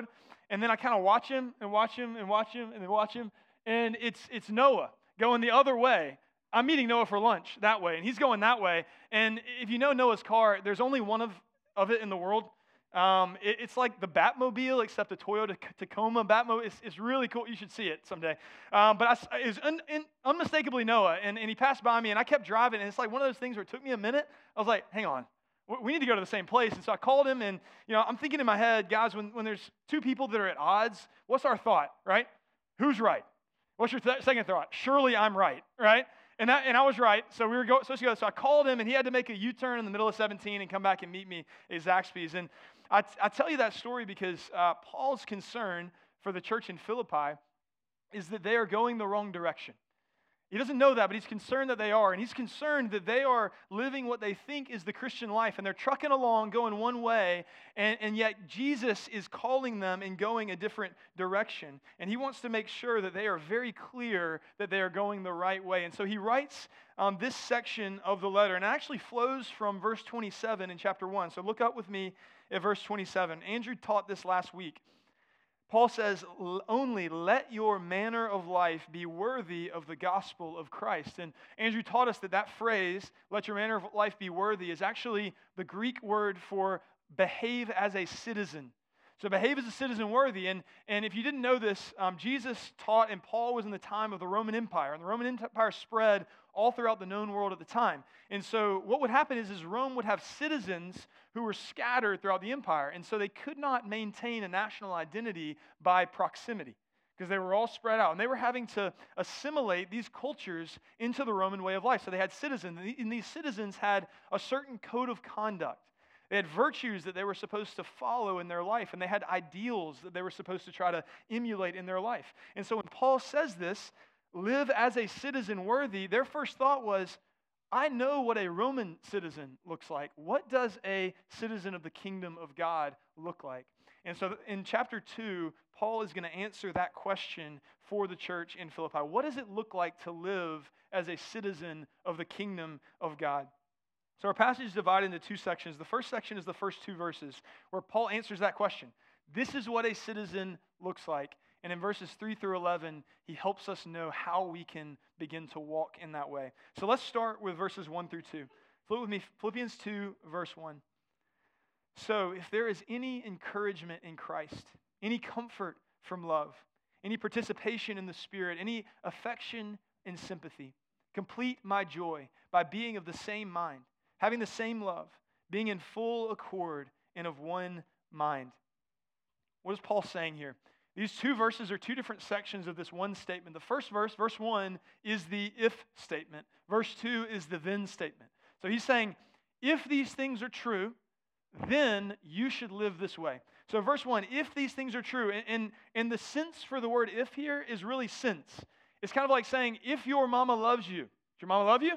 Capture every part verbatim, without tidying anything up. road, and then I kind of watch him and watch him and watch him and then watch him, and it's it's Noah going the other way. I'm meeting Noah for lunch that way, and he's going that way. And if you know Noah's car, there's only one of, of it in the world. Um, it, it's like the Batmobile, except the Toyota Tacoma Batmobile. It's, it's really cool. You should see it someday. Um, but I, it was un, in, unmistakably Noah, and, and he passed by me, and I kept driving. And it's like one of those things where it took me a minute. I was like, hang on. We need to go to the same place. And so I called him, and you know, I'm thinking in my head, guys, when, when there's two people that are at odds, what's our thought, right? Who's right? What's your th- second thought? Surely I'm right, right? And I, and I was right, so we were go, supposed to go. So I called him, and he had to make a U-turn in the middle of seventeen and come back and meet me at Zaxby's. And I, t- I tell you that story because uh, Paul's concern for the church in Philippi is that they are going the wrong direction. He doesn't know that, but he's concerned that they are. And he's concerned that they are living what they think is the Christian life, and they're trucking along, going one way, and, and yet Jesus is calling them and going a different direction. And he wants to make sure that they are very clear that they are going the right way. And so he writes um, this section of the letter, and it actually flows from verse twenty-seven in chapter one. So look up with me at verse twenty-seven. Andrew taught this last week. Paul says, only let your manner of life be worthy of the gospel of Christ. And Andrew taught us that that phrase, let your manner of life be worthy, is actually the Greek word for behave as a citizen. So behave as a citizen worthy. And, and if you didn't know this, um, Jesus taught, and Paul was in the time of the Roman Empire. And the Roman Empire spread all throughout the known world at the time. And so what would happen is, is Rome would have citizens who were scattered throughout the empire. And so they could not maintain a national identity by proximity because they were all spread out. And they were having to assimilate these cultures into the Roman way of life. So they had citizens, and these citizens had a certain code of conduct. They had virtues that they were supposed to follow in their life, and they had ideals that they were supposed to try to emulate in their life. And so when Paul says this, live as a citizen worthy, their first thought was, I know what a Roman citizen looks like. What does a citizen of the kingdom of God look like? And so in chapter two, Paul is going to answer that question for the church in Philippi. What does it look like to live as a citizen of the kingdom of God? So our passage is divided into two sections. The first section is the first two verses where Paul answers that question. This is what a citizen looks like. And in verses three through eleven, he helps us know how we can begin to walk in that way. So let's start with verses one through two. Flip with me, Philippians two, verse one. So if there is any encouragement in Christ, any comfort from love, any participation in the Spirit, any affection and sympathy, complete my joy by being of the same mind, having the same love, being in full accord and of one mind. What is Paul saying here? These two verses are two different sections of this one statement. The first verse, verse one, is the if statement. Verse two is the then statement. So he's saying, if these things are true, then you should live this way. So verse one, if these things are true, and, and, and the sense for the word if here is really since. It's kind of like saying, if your mama loves you, does your mama love you?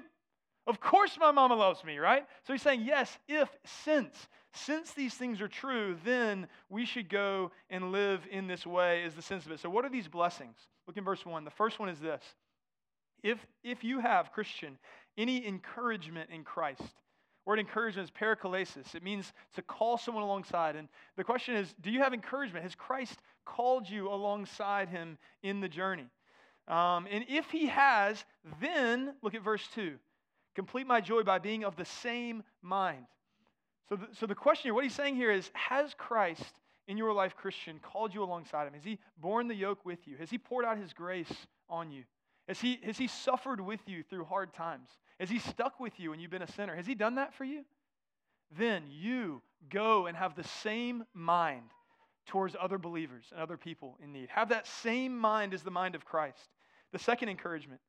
Of course my mama loves me, right? So he's saying, yes, if, since. Since these things are true, then we should go and live in this way is the sense of it. So what are these blessings? Look in verse one. The first one is this. If if you have, Christian, any encouragement in Christ. The word encouragement is paraklesis. It means to call someone alongside. And the question is, do you have encouragement? Has Christ called you alongside him in the journey? Um, and if he has, then look at verse two. Complete my joy by being of the same mind. So the, so the question here, what he's saying here is, has Christ in your life, Christian, called you alongside him? Has he borne the yoke with you? Has he poured out his grace on you? Has he, has he suffered with you through hard times? Has he stuck with you when you've been a sinner? Has he done that for you? Then you go and have the same mind towards other believers and other people in need. Have that same mind as the mind of Christ. The second encouragement,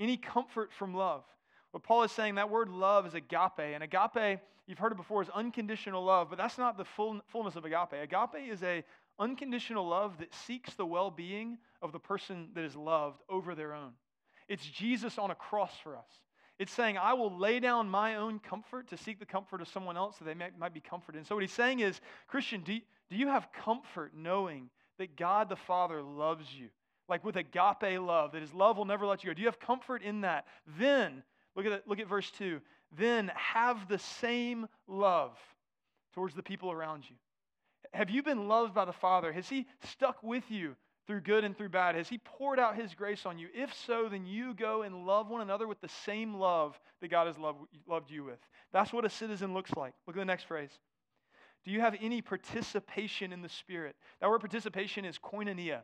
any comfort from love. But Paul is saying that word love is agape, and agape, you've heard it before, is unconditional love, but that's not the full, fullness of agape. Agape is a unconditional love that seeks the well-being of the person that is loved over their own. It's Jesus on a cross for us. It's saying, I will lay down my own comfort to seek the comfort of someone else so they may, might be comforted. And so what he's saying is, Christian, do, do you have comfort knowing that God the Father loves you, like with agape love, that his love will never let you go? Do you have comfort in that? Then, Look at that, look at verse two. Then have the same love towards the people around you. Have you been loved by the Father? Has he stuck with you through good and through bad? Has he poured out his grace on you? If so, then you go and love one another with the same love that God has loved, loved you with. That's what a citizen looks like. Look at the next phrase. Do you have any participation in the Spirit? That word participation is koinonia.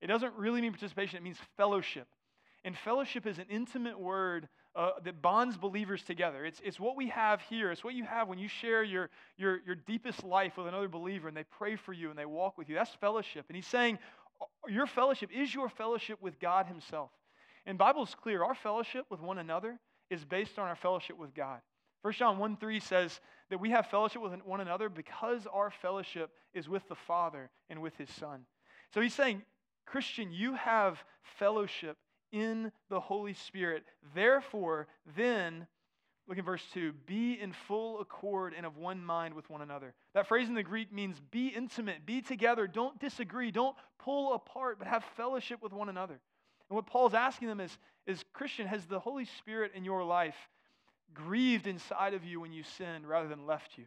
It doesn't really mean participation. It means fellowship. And fellowship is an intimate word uh, that bonds believers together. It's, it's what we have here. It's what you have when you share your, your, your deepest life with another believer and they pray for you and they walk with you. That's fellowship. And he's saying, your fellowship is your fellowship with God himself. And the Bible's clear. Our fellowship with one another is based on our fellowship with God. First John one three says that we have fellowship with one another because our fellowship is with the Father and with his Son. So he's saying, Christian, you have fellowship in the Holy Spirit. Therefore, then, look at verse two, be in full accord and of one mind with one another. That phrase in the Greek means be intimate, be together, don't disagree, don't pull apart, but have fellowship with one another. And what Paul's asking them is, is Christian, has the Holy Spirit in your life grieved inside of you when you sinned rather than left you?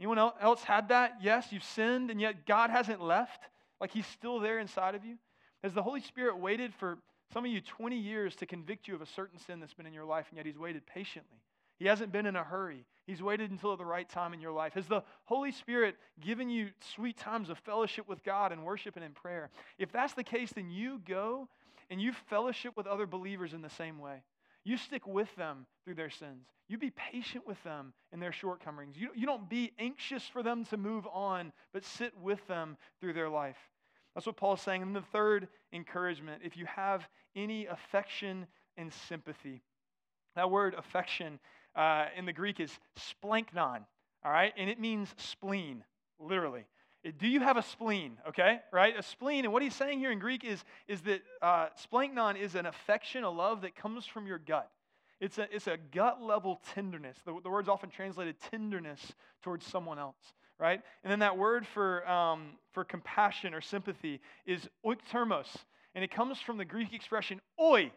Anyone else had that? Yes, you've sinned, and yet God hasn't left. Like he's still there inside of you. Has the Holy Spirit waited for some of you twenty years to convict you of a certain sin that's been in your life, and yet he's waited patiently? He hasn't been in a hurry. He's waited until the right time in your life. Has the Holy Spirit given you sweet times of fellowship with God and worship and in prayer? If that's the case, then you go and you fellowship with other believers in the same way. You stick with them through their sins. You be patient with them in their shortcomings. You, you don't be anxious for them to move on, but sit with them through their life. That's what Paul's saying. And the third encouragement, if you have any affection and sympathy. That word affection uh, in the Greek is splanknon, all right? And it means spleen, literally. It, do you have a spleen, okay, right? A spleen. And what he's saying here in Greek is, is that uh, splanknon is an affection, a love that comes from your gut. It's a, it's a gut-level tenderness. The, the word's often translated tenderness towards someone else. Right? And then that word for um, for compassion or sympathy is oiktermos, and it comes from the Greek expression oi.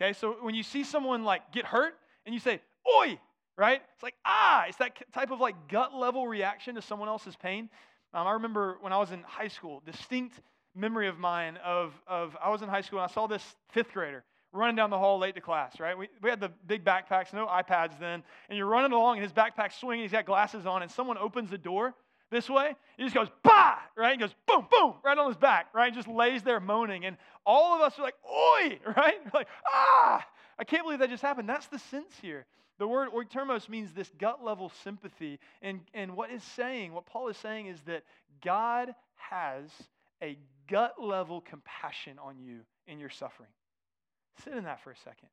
Okay, so when you see someone like get hurt, and you say oi, right? It's like ah, it's that type of like gut level reaction to someone else's pain. Um, I remember when I was in high school, distinct memory of mine of of I was in high school and I saw this fifth grader running down the hall late to class, right? We we had the big backpacks, no iPads then, and you're running along, and his backpack's swinging, he's got glasses on, and someone opens the door this way, he just goes, bah, right? He goes, boom, boom, right on his back, right? Just lays there moaning, and all of us are like, oi, right? We're like, ah, I can't believe that just happened. That's the sense here. The word oiktermos means this gut-level sympathy, and, and what is saying, what Paul is saying is that God has a gut-level compassion on you in your suffering. Sit in that for a second.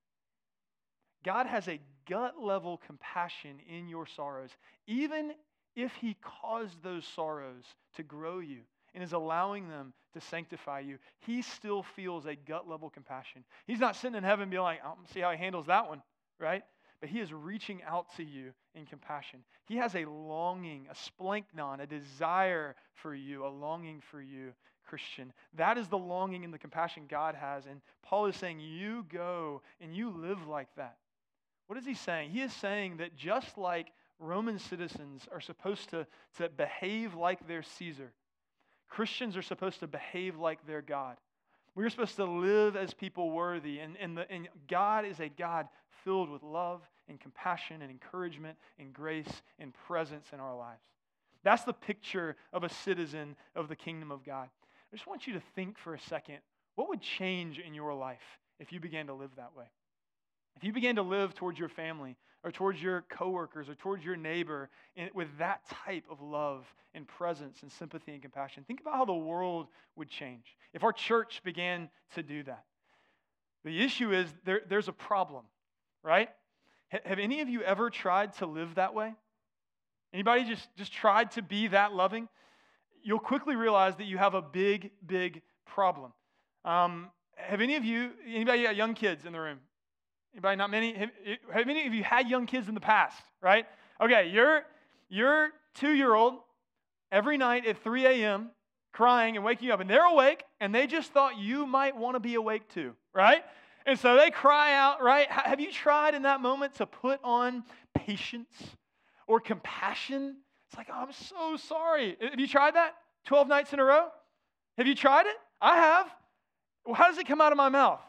God has a gut-level compassion in your sorrows, even if he caused those sorrows to grow you and is allowing them to sanctify you. He still feels a gut-level compassion. He's not sitting in heaven being like, I'll see how he handles that one, right? But he is reaching out to you in compassion. He has a longing, a splanknon, a desire for you, a longing for you, Christian. That is the longing and the compassion God has. And Paul is saying, you go and you live like that. What is he saying? He is saying that just like Roman citizens are supposed to, to behave like their Caesar, Christians are supposed to behave like their God. We're supposed to live as people worthy. And, and, the, and God is a God filled with love and compassion and encouragement and grace and presence in our lives. That's the picture of a citizen of the kingdom of God. I just want you to think for a second, what would change in your life if you began to live that way? If you began to live towards your family or towards your coworkers or towards your neighbor with that type of love and presence and sympathy and compassion, think about how the world would change if our church began to do that. The issue is there, there's a problem, right? Have any of you ever tried to live that way? Anybody just, just tried to be that loving? You'll quickly realize that you have a big, big problem. Um, have any of you, anybody got young kids in the room? Anybody, not many? Have, have any of you had young kids in the past, right? Okay, your, your two-year-old every night at three a.m. crying and waking you up, and they're awake, and they just thought you might want to be awake too, right? And so they cry out, right? Have you tried in that moment to put on patience or compassion It's like, oh, I'm so sorry. Have you tried that twelve nights in a row? Have you tried it? I have. Well, how does it come out of my mouth?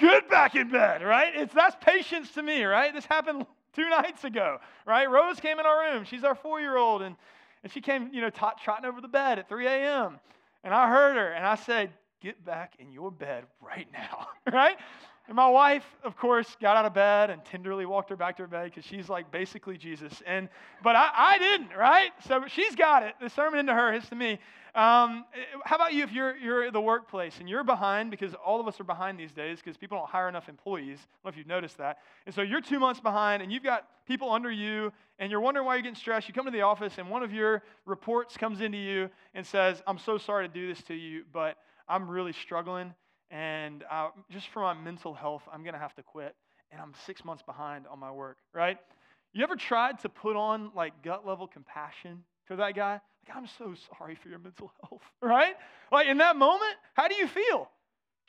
Get back in bed, right? It's that's patience to me, right? This happened two nights ago, right? Rose came in our room. She's our four-year-old, and, and she came, you know, t- trotting over the bed at three a.m., and I heard her, and I said, get back in your bed right now, right? And my wife, of course, got out of bed and tenderly walked her back to her bed because she's like basically Jesus. And But I, I didn't, right? So she's got it. The sermon into her is to me. Um, how about you if you're you're at the workplace and you're behind, because all of us are behind these days because people don't hire enough employees. I don't know if you've noticed that. And so you're two months behind and you've got people under you and you're wondering why you're getting stressed. You come to the office and one of your reports comes into you and says, I'm so sorry to do this to you, but I'm really struggling, and uh, just for my mental health, I'm going to have to quit, and I'm six months behind on my work, right? You ever tried to put on, like, gut-level compassion to that guy? Like, I'm so sorry for your mental health, right? Like, in that moment, how do you feel?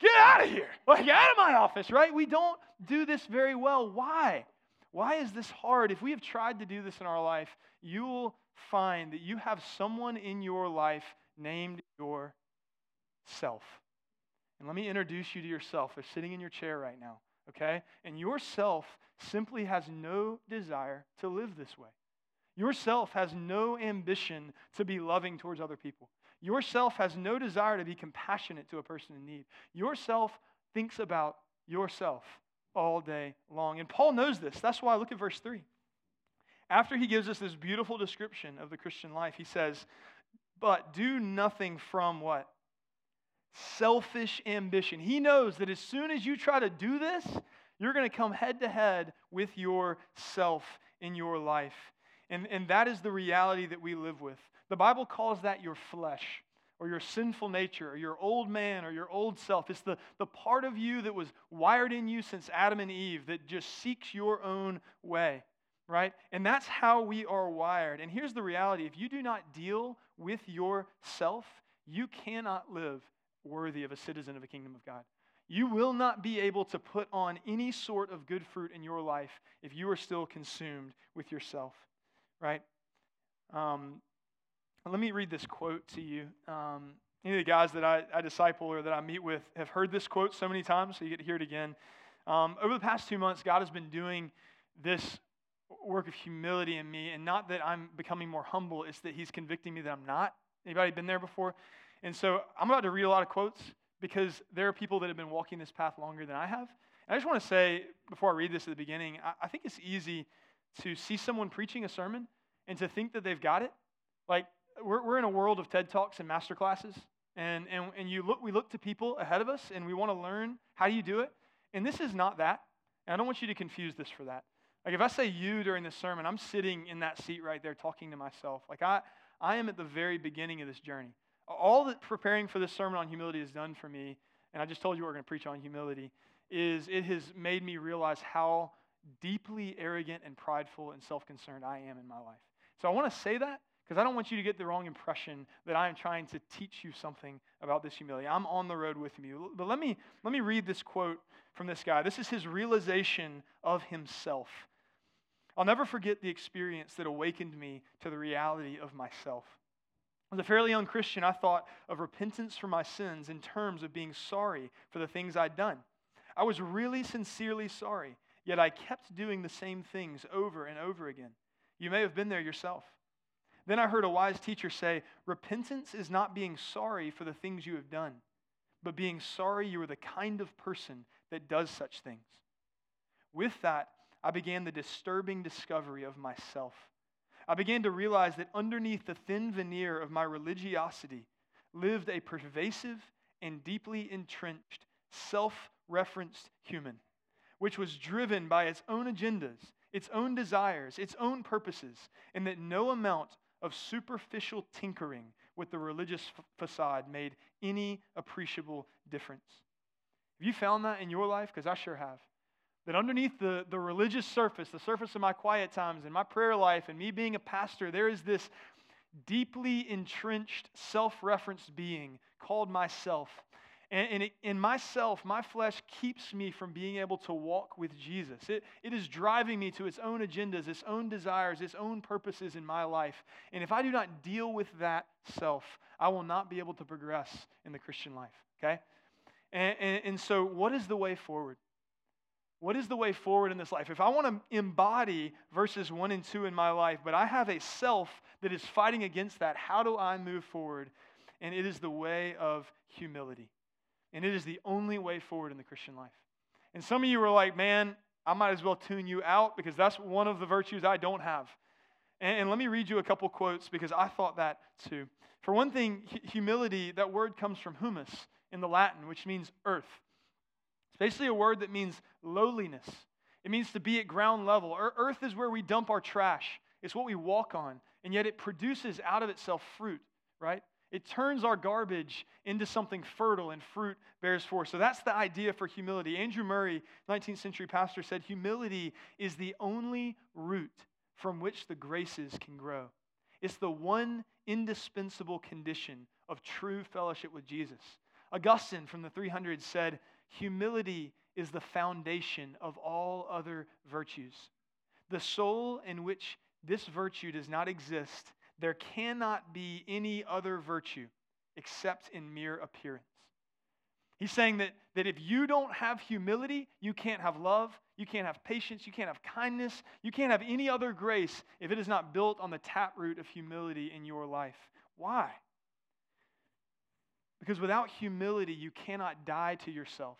Get out of here. Like, out of my office, right? We don't do this very well. Why? Why is this hard? If we have tried to do this in our life, you will find that you have someone in your life named your self. And let me introduce you to yourself. They're sitting in your chair right now, okay? And yourself simply has no desire to live this way. Yourself has no ambition to be loving towards other people. Yourself has no desire to be compassionate to a person in need. Yourself thinks about yourself all day long. And Paul knows this. That's why, look at verse three. After he gives us this beautiful description of the Christian life, he says, but do nothing from what? Selfish ambition. He knows that as soon as you try to do this, you're going to come head to head with yourself in your life. And, and that is the reality that we live with. The Bible calls that your flesh or your sinful nature or your old man or your old self. It's the, the part of you that was wired in you since Adam and Eve that just seeks your own way, right? And that's how we are wired. And here's the reality. If you do not deal with yourself, you cannot live worthy of a citizen of the kingdom of God. You will not be able to put on any sort of good fruit in your life if you are still consumed with yourself, right? Um, let me read this quote to you. Um, any of the guys that I, I disciple or that I meet with have heard this quote so many times, so you get to hear it again. Um, over the past two months, God has been doing this work of humility in me, and not that I'm becoming more humble, it's that he's convicting me that I'm not. Anybody been there before? And so I'm about to read a lot of quotes because there are people that have been walking this path longer than I have. And I just want to say, before I read this at the beginning, I think it's easy to see someone preaching a sermon and to think that they've got it. Like, we're we're in a world of TED Talks and master classes, and, and, and you look we look to people ahead of us, and we want to learn how do you do it. And this is not that. And I don't want you to confuse this for that. Like, if I say you during this sermon, I'm sitting in that seat right there talking to myself. Like, I, I am at the very beginning of this journey. All that preparing for this sermon on humility has done for me, and I just told you we're going to preach on humility, is it has made me realize how deeply arrogant and prideful and self-concerned I am in my life. So I want to say that because I don't want you to get the wrong impression that I am trying to teach you something about this humility. I'm on the road with you. But let me, let me read this quote from this guy. This is his realization of himself. I'll never forget the experience that awakened me to the reality of myself. As a fairly young Christian, I thought of repentance for my sins in terms of being sorry for the things I'd done. I was really sincerely sorry, yet I kept doing the same things over and over again. You may have been there yourself. Then I heard a wise teacher say, repentance is not being sorry for the things you have done, but being sorry you are the kind of person that does such things. With that, I began the disturbing discovery of myself. I began to realize that underneath the thin veneer of my religiosity lived a pervasive and deeply entrenched, self-referenced human, which was driven by its own agendas, its own desires, its own purposes, and that no amount of superficial tinkering with the religious f- facade made any appreciable difference. Have you found that in your life? Because I sure have. That underneath the, the religious surface, the surface of my quiet times and my prayer life and me being a pastor, there is this deeply entrenched, self-referenced being called myself. And, and, it, and myself, my flesh keeps me from being able to walk with Jesus. It, it is driving me to its own agendas, its own desires, its own purposes in my life. And if I do not deal with that self, I will not be able to progress in the Christian life, okay? And, and, and so what is the way forward? What is the way forward in this life? If I want to embody verses one and two in my life, but I have a self that is fighting against that, how do I move forward? And it is the way of humility. And it is the only way forward in the Christian life. And some of you were like, man, I might as well tune you out because that's one of the virtues I don't have. And, and let me read you a couple quotes because I thought that too. For one thing, humility, that word comes from humus in the Latin, which means earth. Basically a word that means lowliness. It means to be at ground level. Earth is where we dump our trash. It's what we walk on. And yet it produces out of itself fruit, right? It turns our garbage into something fertile and fruit bears forth. So that's the idea for humility. Andrew Murray, nineteenth century pastor, said humility is the only root from which the graces can grow. It's the one indispensable condition of true fellowship with Jesus. Augustine from the three hundreds said, humility is the foundation of all other virtues. The soul in which this virtue does not exist, there cannot be any other virtue except in mere appearance. He's saying that, that if you don't have humility, you can't have love, you can't have patience, you can't have kindness, you can't have any other grace if it is not built on the taproot of humility in your life. Why? Because without humility, you cannot die to yourself.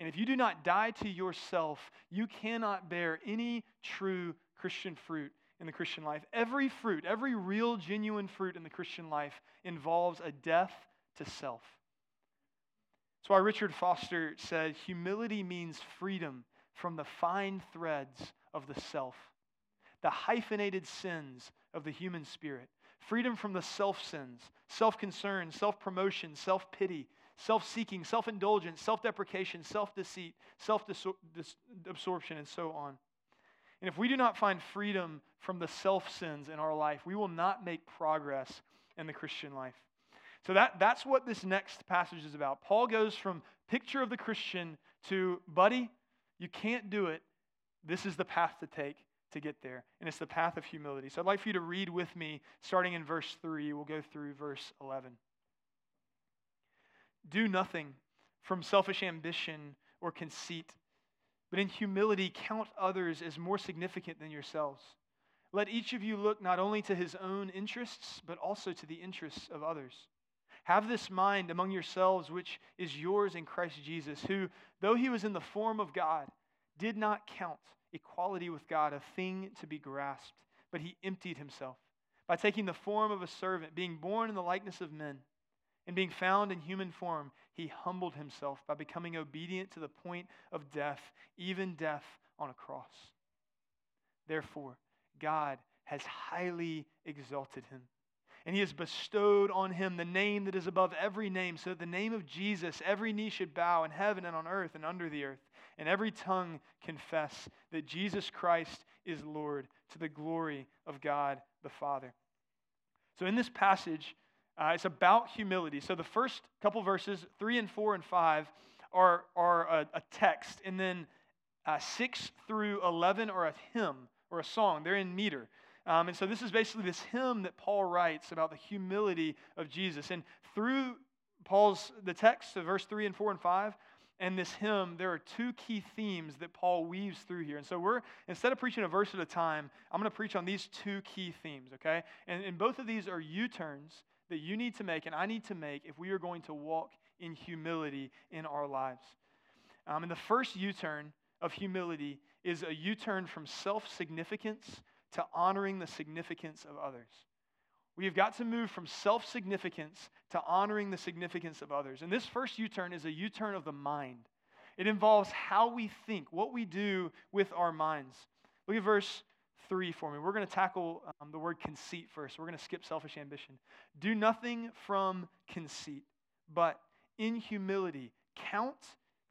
And if you do not die to yourself, you cannot bear any true Christian fruit in the Christian life. Every fruit, every real, genuine fruit in the Christian life involves a death to self. That's why Richard Foster said, humility means freedom from the fine threads of the self, the hyphenated sins of the human spirit. Freedom from the self-sins, self-concern, self-promotion, self-pity, self-seeking, self-indulgence, self-deprecation, self-deceit, self-absorption, and so on. And if we do not find freedom from the self-sins in our life, we will not make progress in the Christian life. So that, that's what this next passage is about. Paul goes from picture of the Christian to, buddy, you can't do it. This is the path to take to get there. And it's the path of humility. So I'd like for you to read with me, starting in verse three. We'll go through verse eleven. Do nothing from selfish ambition or conceit, but in humility count others as more significant than yourselves. Let each of you look not only to his own interests, but also to the interests of others. Have this mind among yourselves, which is yours in Christ Jesus, who, though he was in the form of God, did not count equality with God a thing to be grasped, but he emptied himself by taking the form of a servant, being born in the likeness of men, and being found in human form, he humbled himself by becoming obedient to the point of death, even death on a cross. Therefore, God has highly exalted him, and he has bestowed on him the name that is above every name, so that the name of Jesus, every knee should bow in heaven and on earth and under the earth, and every tongue confess that Jesus Christ is Lord, to the glory of God the Father. So in this passage, uh, it's about humility. So the first couple verses, three and four and five, are, are a, a text. And then uh, six through eleven are a hymn or a song. They're in meter. Um, and so this is basically this hymn that Paul writes about the humility of Jesus. And through Paul's, the text, so verse three and four and five, and this hymn, there are two key themes that Paul weaves through here. And so we're, instead of preaching a verse at a time, I'm going to preach on these two key themes, okay? And, and both of these are U-turns that you need to make and I need to make if we are going to walk in humility in our lives. Um, and the first U-turn of humility is a U-turn from self-significance to honoring the significance of others. We have got to move from self-significance to honoring the significance of others. And this first U-turn is a U-turn of the mind. It involves how we think, what we do with our minds. Look at verse three for me. We're going to tackle um, the word conceit first. We're going to skip selfish ambition. Do nothing from conceit, but in humility count,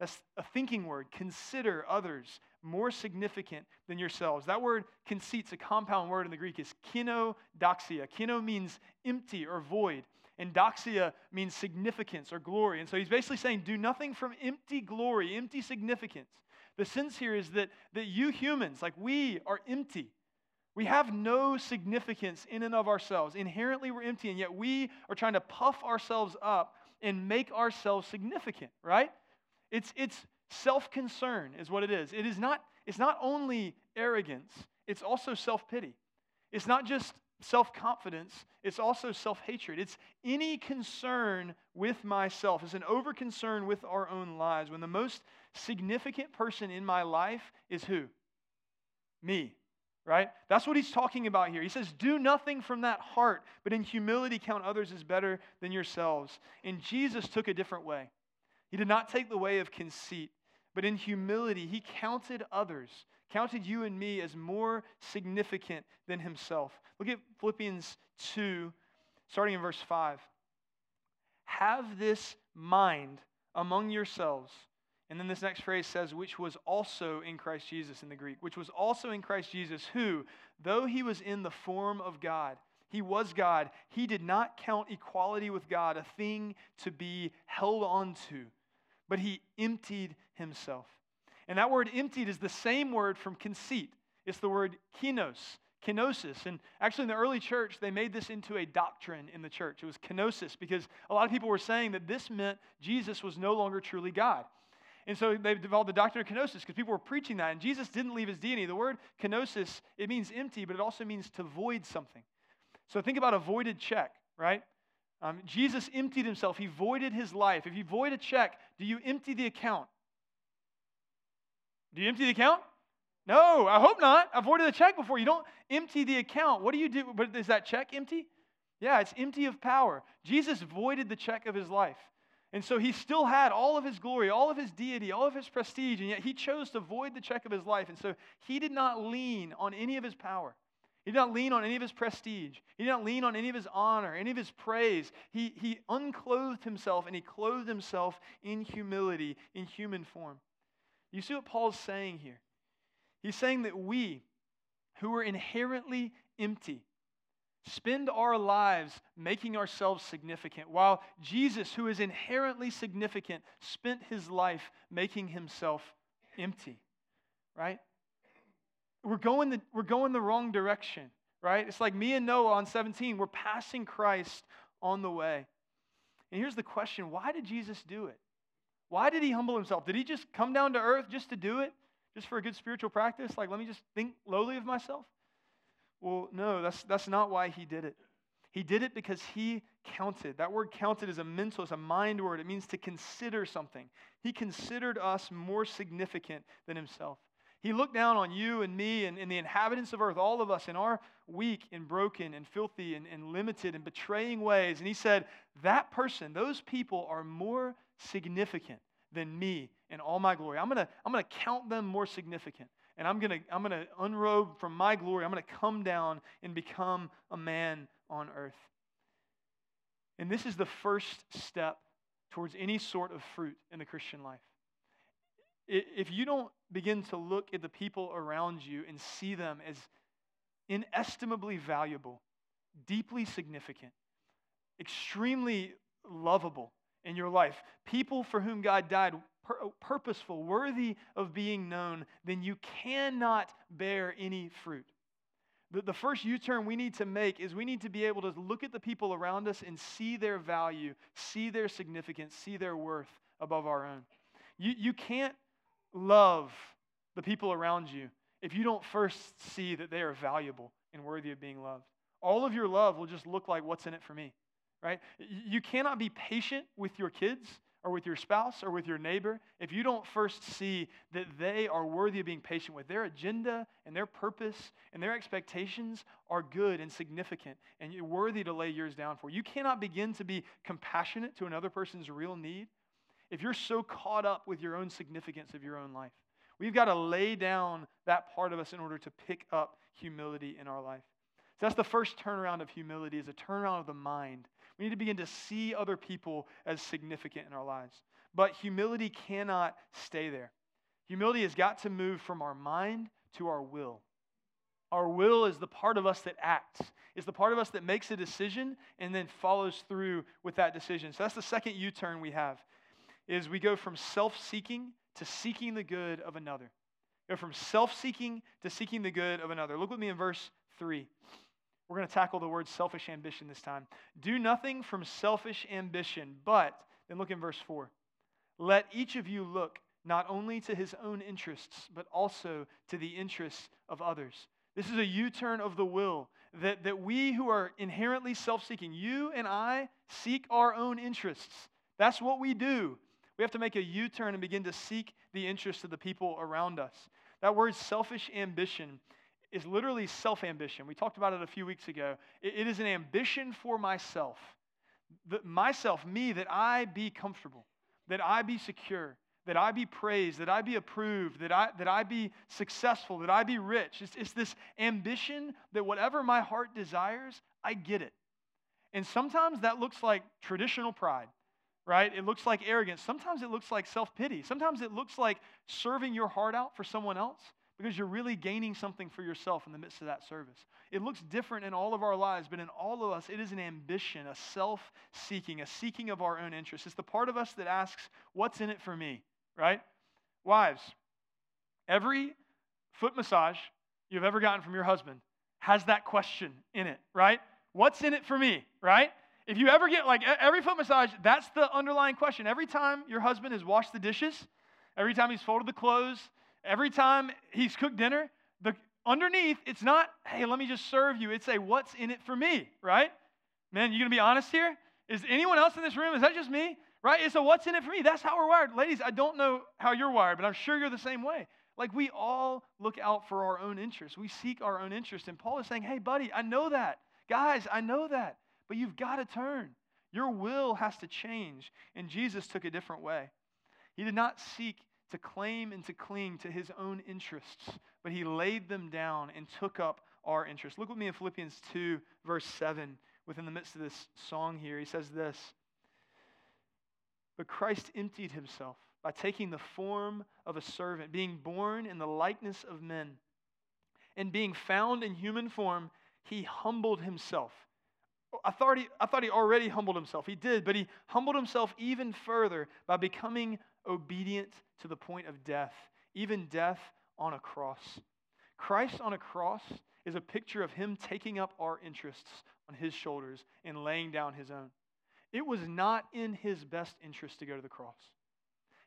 that's a thinking word, consider others more significant than yourselves. That word conceit's a compound word in the Greek. It's kinodoxia. Kino means empty or void, and doxia means significance or glory. And so he's basically saying, do nothing from empty glory, empty significance. The sense here is that, that you humans, like we, are empty. We have no significance in and of ourselves. Inherently, we're empty, and yet we are trying to puff ourselves up and make ourselves significant, right? It's it's self-concern is what it is. It is not, it's not only arrogance, it's also self-pity. It's not just self-confidence, it's also self-hatred. It's any concern with myself. It's an over-concern with our own lives. When the most significant person in my life is who? Me. Right? That's what he's talking about here. He says, do nothing from that heart, but in humility count others as better than yourselves. And Jesus took a different way. He did not take the way of conceit, but in humility, he counted others, counted you and me as more significant than himself. Look at Philippians two, starting in verse five. Have this mind among yourselves. And then this next phrase says, which was also in Christ Jesus in the Greek, which was also in Christ Jesus, who, though he was in the form of God, he was God, he did not count equality with God a thing to be held on to, but he emptied himself. And that word emptied is the same word from conceit. It's the word kinos, kenosis. And actually in the early church, they made this into a doctrine in the church. It was kenosis because a lot of people were saying that this meant Jesus was no longer truly God. And so they've developed the doctrine of kenosis because people were preaching that. And Jesus didn't leave his deity. The word kenosis, it means empty, but it also means to void something. So think about a voided check, right? Um, Jesus emptied himself. He voided his life. If you void a check, do you empty the account? Do you empty the account? No, I hope not. I voided a check before. You don't empty the account. What do you do? But is that check empty? Yeah, it's empty of power. Jesus voided the check of his life. And so he still had all of his glory, all of his deity, all of his prestige, and yet he chose to void the check of his life. And so he did not lean on any of his power. He did not lean on any of his prestige. He did not lean on any of his honor, any of his praise. He, he unclothed himself, and he clothed himself in humility, in human form. You see what Paul's saying here? He's saying that we, who are inherently empty, spend our lives making ourselves significant, while Jesus, who is inherently significant, spent his life making himself empty, right? We're going the, we're going the wrong direction, right? It's like me and Noah on seventeen. We're passing Christ on the way. And here's the question, why did Jesus do it? Why did he humble himself? Did he just come down to earth just to do it, just for a good spiritual practice? Like, let me just think lowly of myself? Well, no, that's that's not why he did it. He did it because he counted. That word counted is a mental, it's a mind word. It means to consider something. He considered us more significant than himself. He looked down on you and me and, and the inhabitants of earth, all of us, in our weak and broken and filthy and, and limited and betraying ways. And he said, that person, those people are more significant than me and all my glory. I'm gonna, I'm gonna count them more significant. And I'm gonna, I'm gonna unrobe from my glory. I'm gonna come down and become a man on earth. And this is the first step towards any sort of fruit in the Christian life. If you don't begin to look at the people around you and see them as inestimably valuable, deeply significant, extremely lovable in your life, people for whom God died, purposeful, worthy of being known, then you cannot bear any fruit. The, the first U-turn we need to make is we need to be able to look at the people around us and see their value, see their significance, see their worth above our own. You, you can't love the people around you if you don't first see that they are valuable and worthy of being loved. All of your love will just look like what's in it for me, right? You cannot be patient with your kids or with your spouse, or with your neighbor, if you don't first see that they are worthy of being patient with. Their agenda and their purpose and their expectations are good and significant, and you're worthy to lay yours down for. You cannot begin to be compassionate to another person's real need if you're so caught up with your own significance of your own life. We've got to lay down that part of us in order to pick up humility in our life. So that's the first turnaround of humility, is a turnaround of the mind. We need to begin to see other people as significant in our lives. But humility cannot stay there. Humility has got to move from our mind to our will. Our will is the part of us that acts. It's the part of us that makes a decision and then follows through with that decision. So that's the second U-turn we have, is we go from self-seeking to seeking the good of another. Go from self-seeking to seeking the good of another. Look with me in verse three. We're going to tackle the word selfish ambition this time. Do nothing from selfish ambition, but, then look in verse four, let each of you look not only to his own interests, but also to the interests of others. This is a U-turn of the will, that, that we who are inherently self-seeking, you and I, seek our own interests. That's what we do. We have to make a U-turn and begin to seek the interests of the people around us. That word selfish ambition is literally self-ambition. We talked about it a few weeks ago. It, it is an ambition for myself, the, myself, me, that I be comfortable, that I be secure, that I be praised, that I be approved, that I that I be successful, that I be rich. It's, it's this ambition that whatever my heart desires, I get it. And sometimes that looks like traditional pride, right? It looks like arrogance. Sometimes it looks like self-pity. Sometimes it looks like serving your heart out for someone else because you're really gaining something for yourself in the midst of that service. It looks different in all of our lives, but in all of us, it is an ambition, a self-seeking, a seeking of our own interests. It's the part of us that asks, what's in it for me? Right? Wives, every foot massage you've ever gotten from your husband has that question in it, right? What's in it for me, right? If you ever get, like, every foot massage, that's the underlying question. Every time your husband has washed the dishes, every time he's folded the clothes, every time he's cooked dinner, the underneath, it's not, hey, let me just serve you. It's a, what's in it for me, right? Man, you going to be honest here? Is anyone else in this room, is that just me? Right? It's a what's in it for me. That's how we're wired. Ladies, I don't know how you're wired, but I'm sure you're the same way. Like, we all look out for our own interests. We seek our own interests. And Paul is saying, hey, buddy, I know that. Guys, I know that. But you've got to turn. Your will has to change. And Jesus took a different way. He did not seek to claim and to cling to his own interests, but he laid them down and took up our interests. Look with me in Philippians two, verse seven, within the midst of this song here. He says this, but Christ emptied himself by taking the form of a servant, being born in the likeness of men. And being found in human form, he humbled himself. I thought he, I thought he already humbled himself. He did, but he humbled himself even further by becoming obedient to the point of death, even death on a cross. Christ on a cross is a picture of him taking up our interests on his shoulders and laying down his own. It was not in his best interest to go to the cross.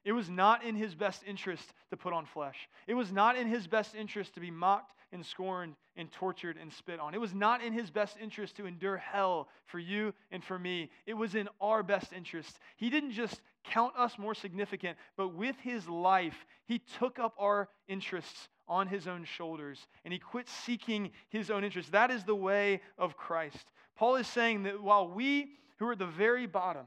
It was not in his best interest to put on flesh. It was not in his best interest to be mocked and scorned and tortured and spit on. It was not in his best interest to endure hell for you and for me. It was in our best interest. He didn't just count us more significant, but with his life, he took up our interests on his own shoulders, and he quit seeking his own interests. That is the way of Christ. Paul is saying that while we who are at the very bottom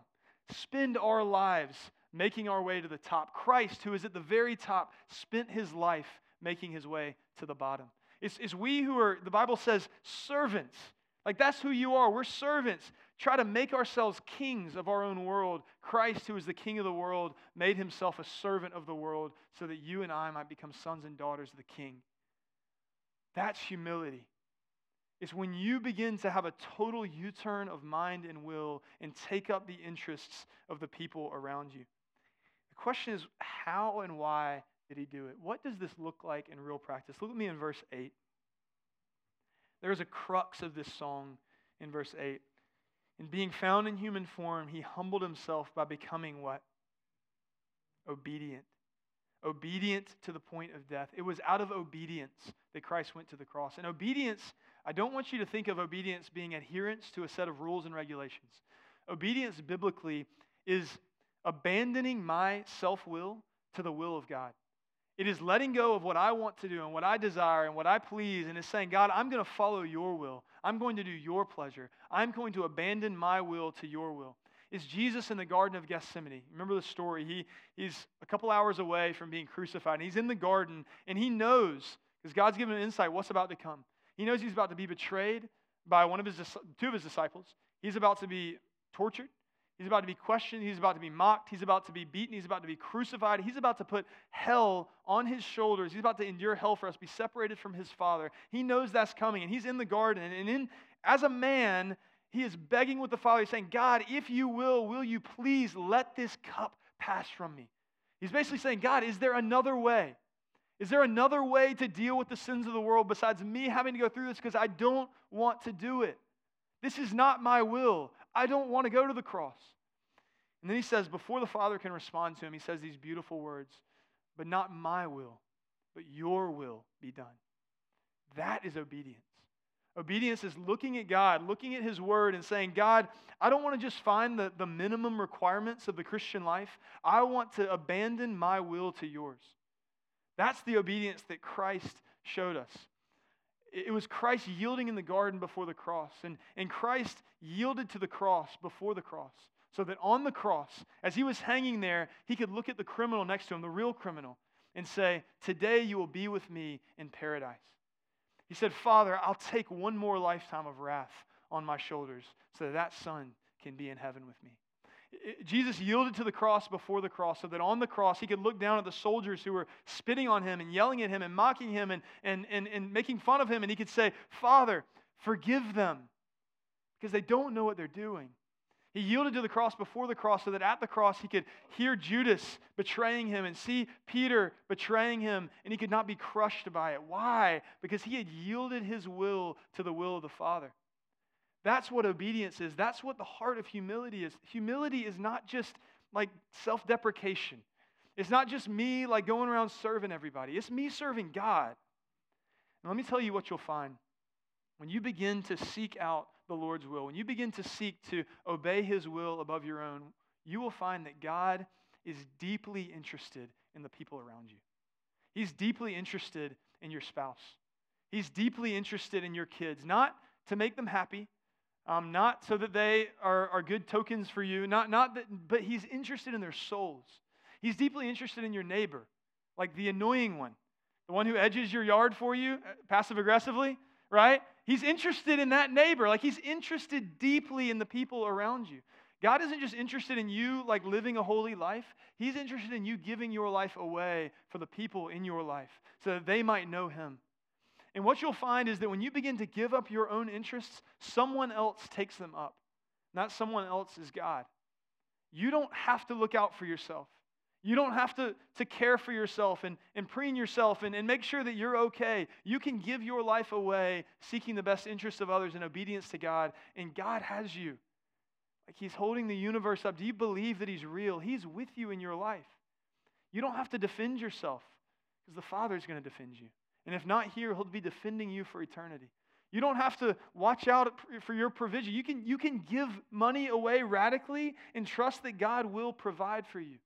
spend our lives making our way to the top, Christ, who is at the very top, spent his life making his way to the bottom. It's, it's we who are, the Bible says, servants. Like, that's who you are. We're servants. Try to make ourselves kings of our own world. Christ, who is the king of the world, made himself a servant of the world so that you and I might become sons and daughters of the King. That's humility. It's when you begin to have a total U-turn of mind and will and take up the interests of the people around you. The question is, how and why did he do it? What does this look like in real practice? Look at me in verse eight. There is a crux of this song in verse eight. In being found in human form, he humbled himself by becoming what? Obedient. Obedient to the point of death. It was out of obedience that Christ went to the cross. And obedience, I don't want you to think of obedience being adherence to a set of rules and regulations. Obedience biblically is abandoning my self-will to the will of God. It is letting go of what I want to do and what I desire and what I please, and is saying, God, I'm going to follow your will. I'm going to do your pleasure. I'm going to abandon my will to your will. It's Jesus in the Garden of Gethsemane. Remember the story. He, he's a couple hours away from being crucified, and he's in the garden, and he knows, because God's given him insight, what's about to come. He knows he's about to be betrayed by one of his two of his disciples. He's about to be tortured. He's about to be questioned. He's about to be mocked. He's about to be beaten. He's about to be crucified. He's about to put hell on his shoulders. He's about to endure hell for us, be separated from his Father. He knows that's coming, and he's in the garden. And in, as a man, he is begging with the Father, saying, God, if you will, will you please let this cup pass from me? He's basically saying, God, is there another way? Is there another way to deal with the sins of the world besides me having to go through this? Because I don't want to do it. This is not my will. I don't want to go to the cross. And then he says, before the Father can respond to him, he says these beautiful words, but not my will, but your will be done. That is obedience. Obedience is looking at God, looking at his word and saying, God, I don't want to just find the, the minimum requirements of the Christian life. I want to abandon my will to yours. That's the obedience that Christ showed us. It was Christ yielding in the garden before the cross. And, and Christ yielded to the cross before the cross. So that on the cross, as he was hanging there, he could look at the criminal next to him, the real criminal, and say, today you will be with me in paradise. He said, Father, I'll take one more lifetime of wrath on my shoulders so that that son can be in heaven with me. Jesus yielded to the cross before the cross so that on the cross he could look down at the soldiers who were spitting on him and yelling at him and mocking him and, and, and, and making fun of him. And he could say, Father, forgive them because they don't know what they're doing. He yielded to the cross before the cross so that at the cross he could hear Judas betraying him and see Peter betraying him, and he could not be crushed by it. Why? Because he had yielded his will to the will of the Father. That's what obedience is. That's what the heart of humility is. Humility is not just like self-deprecation. It's not just me like going around serving everybody. It's me serving God. And let me tell you what you'll find. When you begin to seek out the Lord's will, when you begin to seek to obey his will above your own, you will find that God is deeply interested in the people around you. He's deeply interested in your spouse. He's deeply interested in your kids, not to make them happy, Um, not so that they are, are good tokens for you, not, not that, but he's interested in their souls. He's deeply interested in your neighbor, like the annoying one, the one who edges your yard for you passive-aggressively, right? He's interested in that neighbor. Like he's interested deeply in the people around you. God isn't just interested in you like living a holy life. He's interested in you giving your life away for the people in your life so that they might know him. And what you'll find is that when you begin to give up your own interests, someone else takes them up. And that someone else is God. You don't have to look out for yourself. You don't have to, to care for yourself and, and preen yourself and, and make sure that you're okay. You can give your life away seeking the best interests of others in obedience to God. And God has you. Like he's holding the universe up. Do you believe that he's real? He's with you in your life. You don't have to defend yourself because the Father's going to defend you. And if not here, he'll be defending you for eternity. You don't have to watch out for your provision. You can, you can give money away radically and trust that God will provide for you.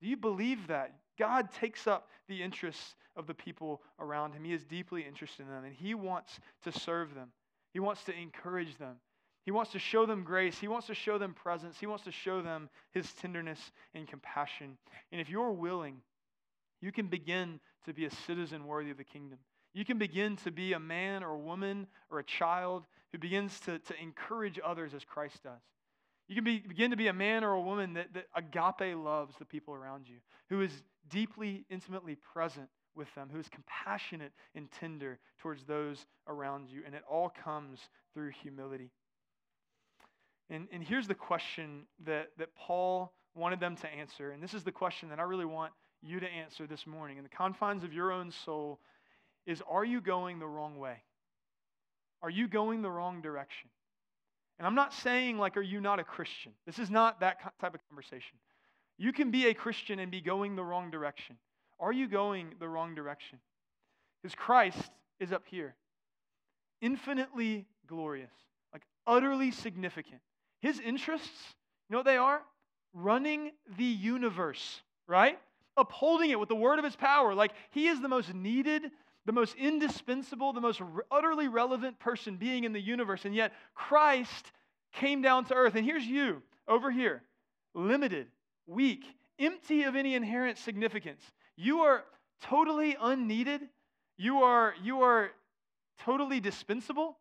Do you believe that? God takes up the interests of the people around him. He is deeply interested in them, and he wants to serve them. He wants to encourage them. He wants to show them grace. He wants to show them presence. He wants to show them his tenderness and compassion. And if you're willing, you can begin to be a citizen worthy of the kingdom. You can begin to be a man or a woman or a child who begins to, to encourage others as Christ does. You can be, begin to be a man or a woman that, that agape loves the people around you, who is deeply, intimately present with them, who is compassionate and tender towards those around you. And it all comes through humility. And, and here's the question that, that Paul wanted them to answer. And this is the question that I really want you to answer this morning in the confines of your own soul is, are you going the wrong way? Are you going the wrong direction? And I'm not saying, like, are you not a Christian? This is not that type of conversation. You can be a Christian and be going the wrong direction. Are you going the wrong direction? Because Christ is up here, infinitely glorious, like utterly significant. His interests, you know what they are? Running the universe, right? Upholding it with the word of his power. Like he is the most needed, the most indispensable, the most re- utterly relevant person being in the universe. And yet Christ came down to earth. And here's you over here, limited, weak, empty of any inherent significance. You are totally unneeded. You are, you are totally dispensable.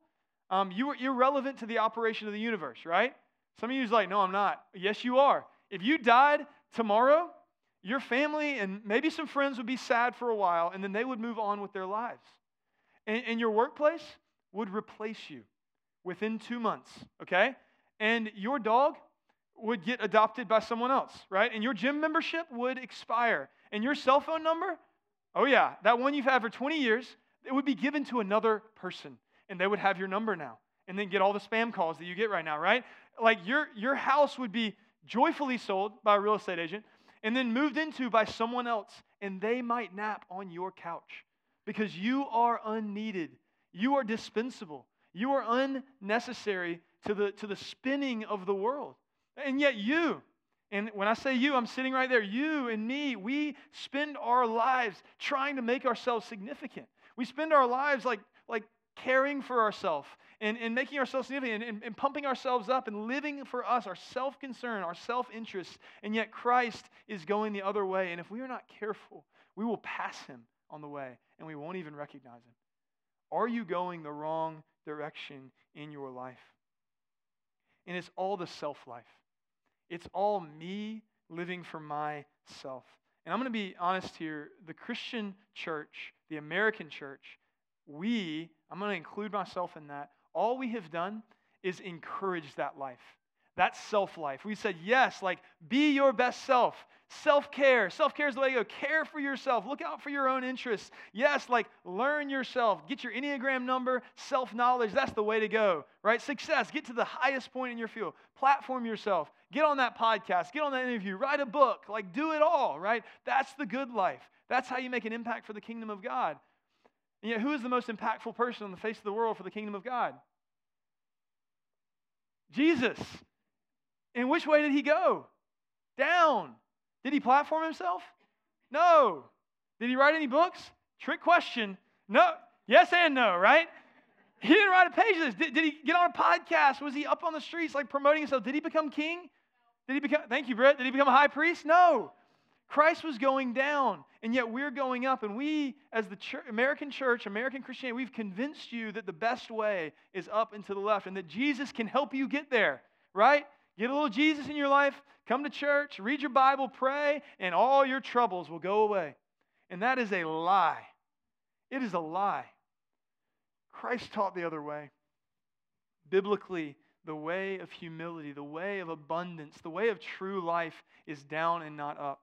Um, you are irrelevant to the operation of the universe, right? Some of you is like, no, I'm not. Yes, you are. If you died tomorrow, your family and maybe some friends would be sad for a while, and then they would move on with their lives. And, and your workplace would replace you within two months, okay? And your dog would get adopted by someone else, right? And your gym membership would expire. And your cell phone number, oh yeah, that one you've had for twenty years, it would be given to another person, and they would have your number now, and then get all the spam calls that you get right now, right? Like your, your house would be joyfully sold by a real estate agent and then moved into by someone else, and they might nap on your couch because you are unneeded. You are dispensable. You are unnecessary to the, to the spinning of the world. And yet you, and when I say you, I'm sitting right there, you and me, we spend our lives trying to make ourselves significant. We spend our lives like, like caring for ourselves and, and making ourselves significant and, and, and pumping ourselves up and living for us, our self-concern, our self-interest. And yet Christ is going the other way. And if we are not careful, we will pass him on the way and we won't even recognize him. Are you going the wrong direction in your life? And it's all the self-life. It's all me living for myself. And I'm going to be honest here. The Christian church, the American church, we, I'm going to include myself in that, all we have done is encourage that life, that self-life. We said, yes, like, be your best self. Self-care. Self-care is the way to go. Care for yourself. Look out for your own interests. Yes, like, learn yourself. Get your Enneagram number. Self-knowledge. That's the way to go, right? Success. Get to the highest point in your field. Platform yourself. Get on that podcast. Get on that interview. Write a book. Like, do it all, right? That's the good life. That's how you make an impact for the kingdom of God. And yet, who is the most impactful person on the face of the world for the kingdom of God? Jesus. And which way did he go? Down. Did he platform himself? No. Did he write any books? Trick question. No. Yes and no, right? He didn't write a page of this. Did, did he get on a podcast? Was he up on the streets like promoting himself? Did he become king? Did he become, thank you, Brett. Did he become a high priest? No. Christ was going down, and yet we're going up. And we, as the church, American church, American Christianity, we've convinced you that the best way is up and to the left, and that Jesus can help you get there, right? Get a little Jesus in your life, come to church, read your Bible, pray, and all your troubles will go away. And that is a lie. It is a lie. Christ taught the other way. Biblically, the way of humility, the way of abundance, the way of true life is down and not up.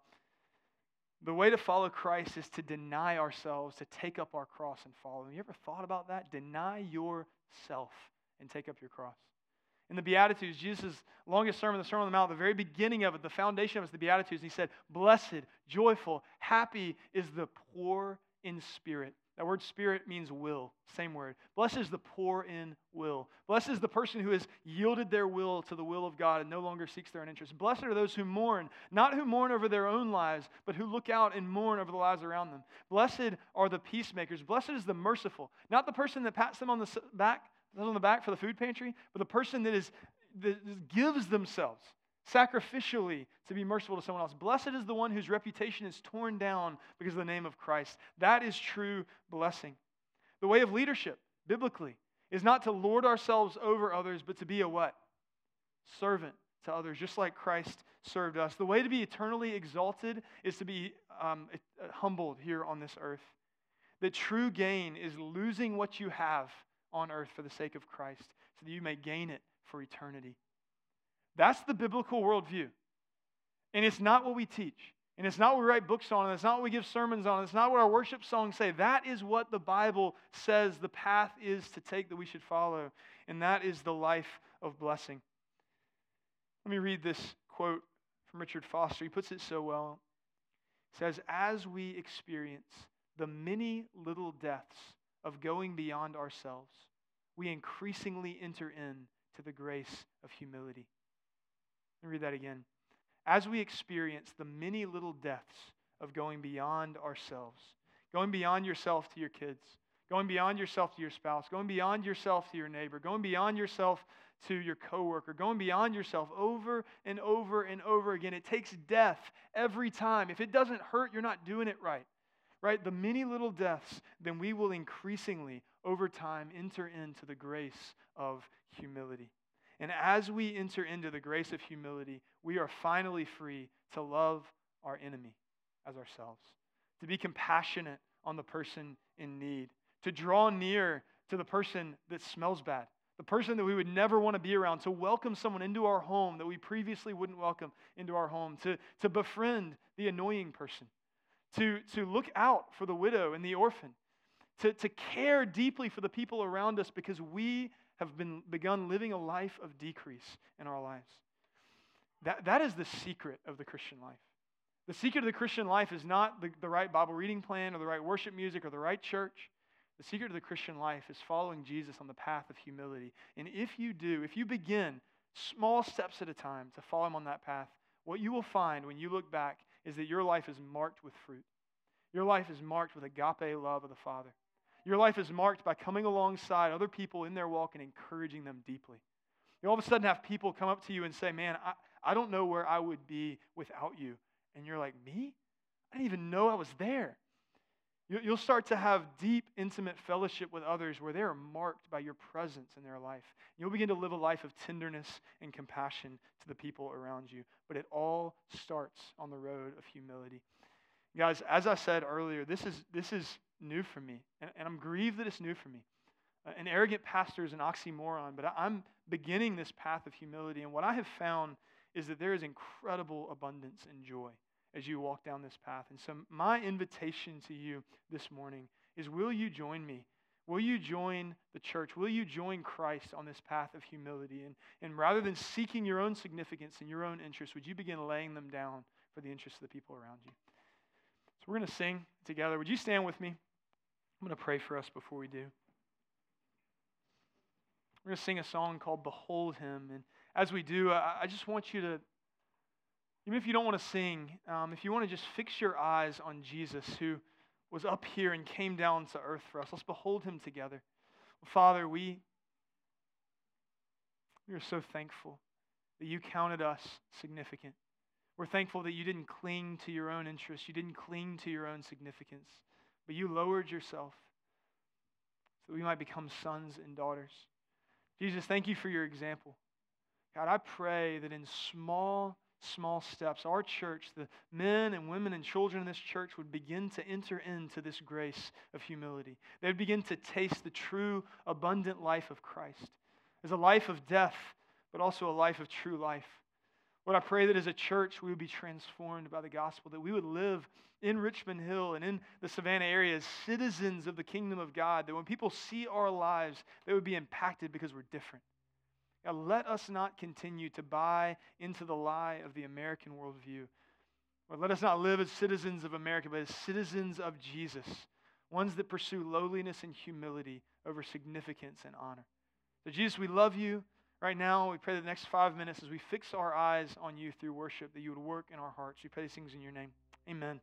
The way to follow Christ is to deny ourselves, to take up our cross and follow him. You ever thought about that? Deny yourself and take up your cross. In the Beatitudes, Jesus' longest sermon, the Sermon on the Mount, the very beginning of it, the foundation of it is the Beatitudes. And he said, blessed, joyful, happy is the poor in spirit. That word spirit means will, same word. Blessed is the poor in will. Blessed is the person who has yielded their will to the will of God and no longer seeks their own interests. Blessed are those who mourn, not who mourn over their own lives, but who look out and mourn over the lives around them. Blessed are the peacemakers. Blessed is the merciful, not the person that pats them on the back, on the back for the food pantry, but the person that is that gives themselves sacrificially to be merciful to someone else. Blessed is the one whose reputation is torn down because of the name of Christ. That is true blessing. The way of leadership, biblically, is not to lord ourselves over others, but to be a what? Servant to others, just like Christ served us. The way to be eternally exalted is to be um, humbled here on this earth. The true gain is losing what you have on earth for the sake of Christ, so that you may gain it for eternity. That's the biblical worldview. And it's not what we teach. And it's not what we write books on. And it's not what we give sermons on. And it's not what our worship songs say. That is what the Bible says the path is to take that we should follow. And that is the life of blessing. Let me read this quote from Richard Foster. He puts it so well. He says, as we experience the many little deaths of going beyond ourselves, we increasingly enter into the grace of humility. Let me read that again. As we experience the many little deaths of going beyond ourselves, going beyond yourself to your kids, going beyond yourself to your spouse, going beyond yourself to your neighbor, going beyond yourself to your coworker, going beyond yourself over and over and over again. It takes death every time. If it doesn't hurt, you're not doing it right. Right, the many little deaths, then we will increasingly, over time, enter into the grace of humility. And as we enter into the grace of humility, we are finally free to love our enemy as ourselves, to be compassionate on the person in need, to draw near to the person that smells bad, the person that we would never want to be around, to welcome someone into our home that we previously wouldn't welcome into our home, to, to befriend the annoying person, to, to look out for the widow and the orphan, to, to care deeply for the people around us because we have been begun living a life of decrease in our lives. That, that is the secret of the Christian life. The secret of the Christian life is not the, the right Bible reading plan or the right worship music or the right church. The secret of the Christian life is following Jesus on the path of humility. And if you do, if you begin small steps at a time to follow him on that path, what you will find when you look back is that your life is marked with fruit. Your life is marked with agape love of the Father. Your life is marked by coming alongside other people in their walk and encouraging them deeply. You all of a sudden have people come up to you and say, man, I, I don't know where I would be without you. And you're like, me? I didn't even know I was there. You'll start to have deep, intimate fellowship with others where they are marked by your presence in their life. You'll begin to live a life of tenderness and compassion to the people around you. But it all starts on the road of humility. Guys, as I said earlier, this is this is new for me, and, and I'm grieved that it's new for me. Uh, an arrogant pastor is an oxymoron, but I, I'm beginning this path of humility, and what I have found is that there is incredible abundance and joy as you walk down this path. And so my invitation to you this morning is, will you join me? Will you join the church? Will you join Christ on this path of humility? And, and rather than seeking your own significance and your own interests, would you begin laying them down for the interests of the people around you? So we're going to sing together. Would you stand with me? I'm going to pray for us before we do. We're going to sing a song called Behold Him. And as we do, I, I just want you to, even if you don't want to sing, um, if you want to just fix your eyes on Jesus who was up here and came down to earth for us, let's behold him together. Father, we, we are so thankful that you counted us significant. We're thankful that you didn't cling to your own interests. You didn't cling to your own significance. But you lowered yourself so we might become sons and daughters. Jesus, thank you for your example. God, I pray that in small, small steps, our church, the men and women and children in this church would begin to enter into this grace of humility. They would begin to taste the true, abundant life of Christ as a life of death, but also a life of true life. Lord, I pray that as a church, we would be transformed by the gospel, that we would live in Richmond Hill and in the Savannah area as citizens of the kingdom of God, that when people see our lives, they would be impacted because we're different. God, let us not continue to buy into the lie of the American worldview. Or let us not live as citizens of America, but as citizens of Jesus, ones that pursue lowliness and humility over significance and honor. So Jesus, we love you. Right now, we pray that the next five minutes as we fix our eyes on you through worship, that you would work in our hearts. We pray these things in your name. Amen.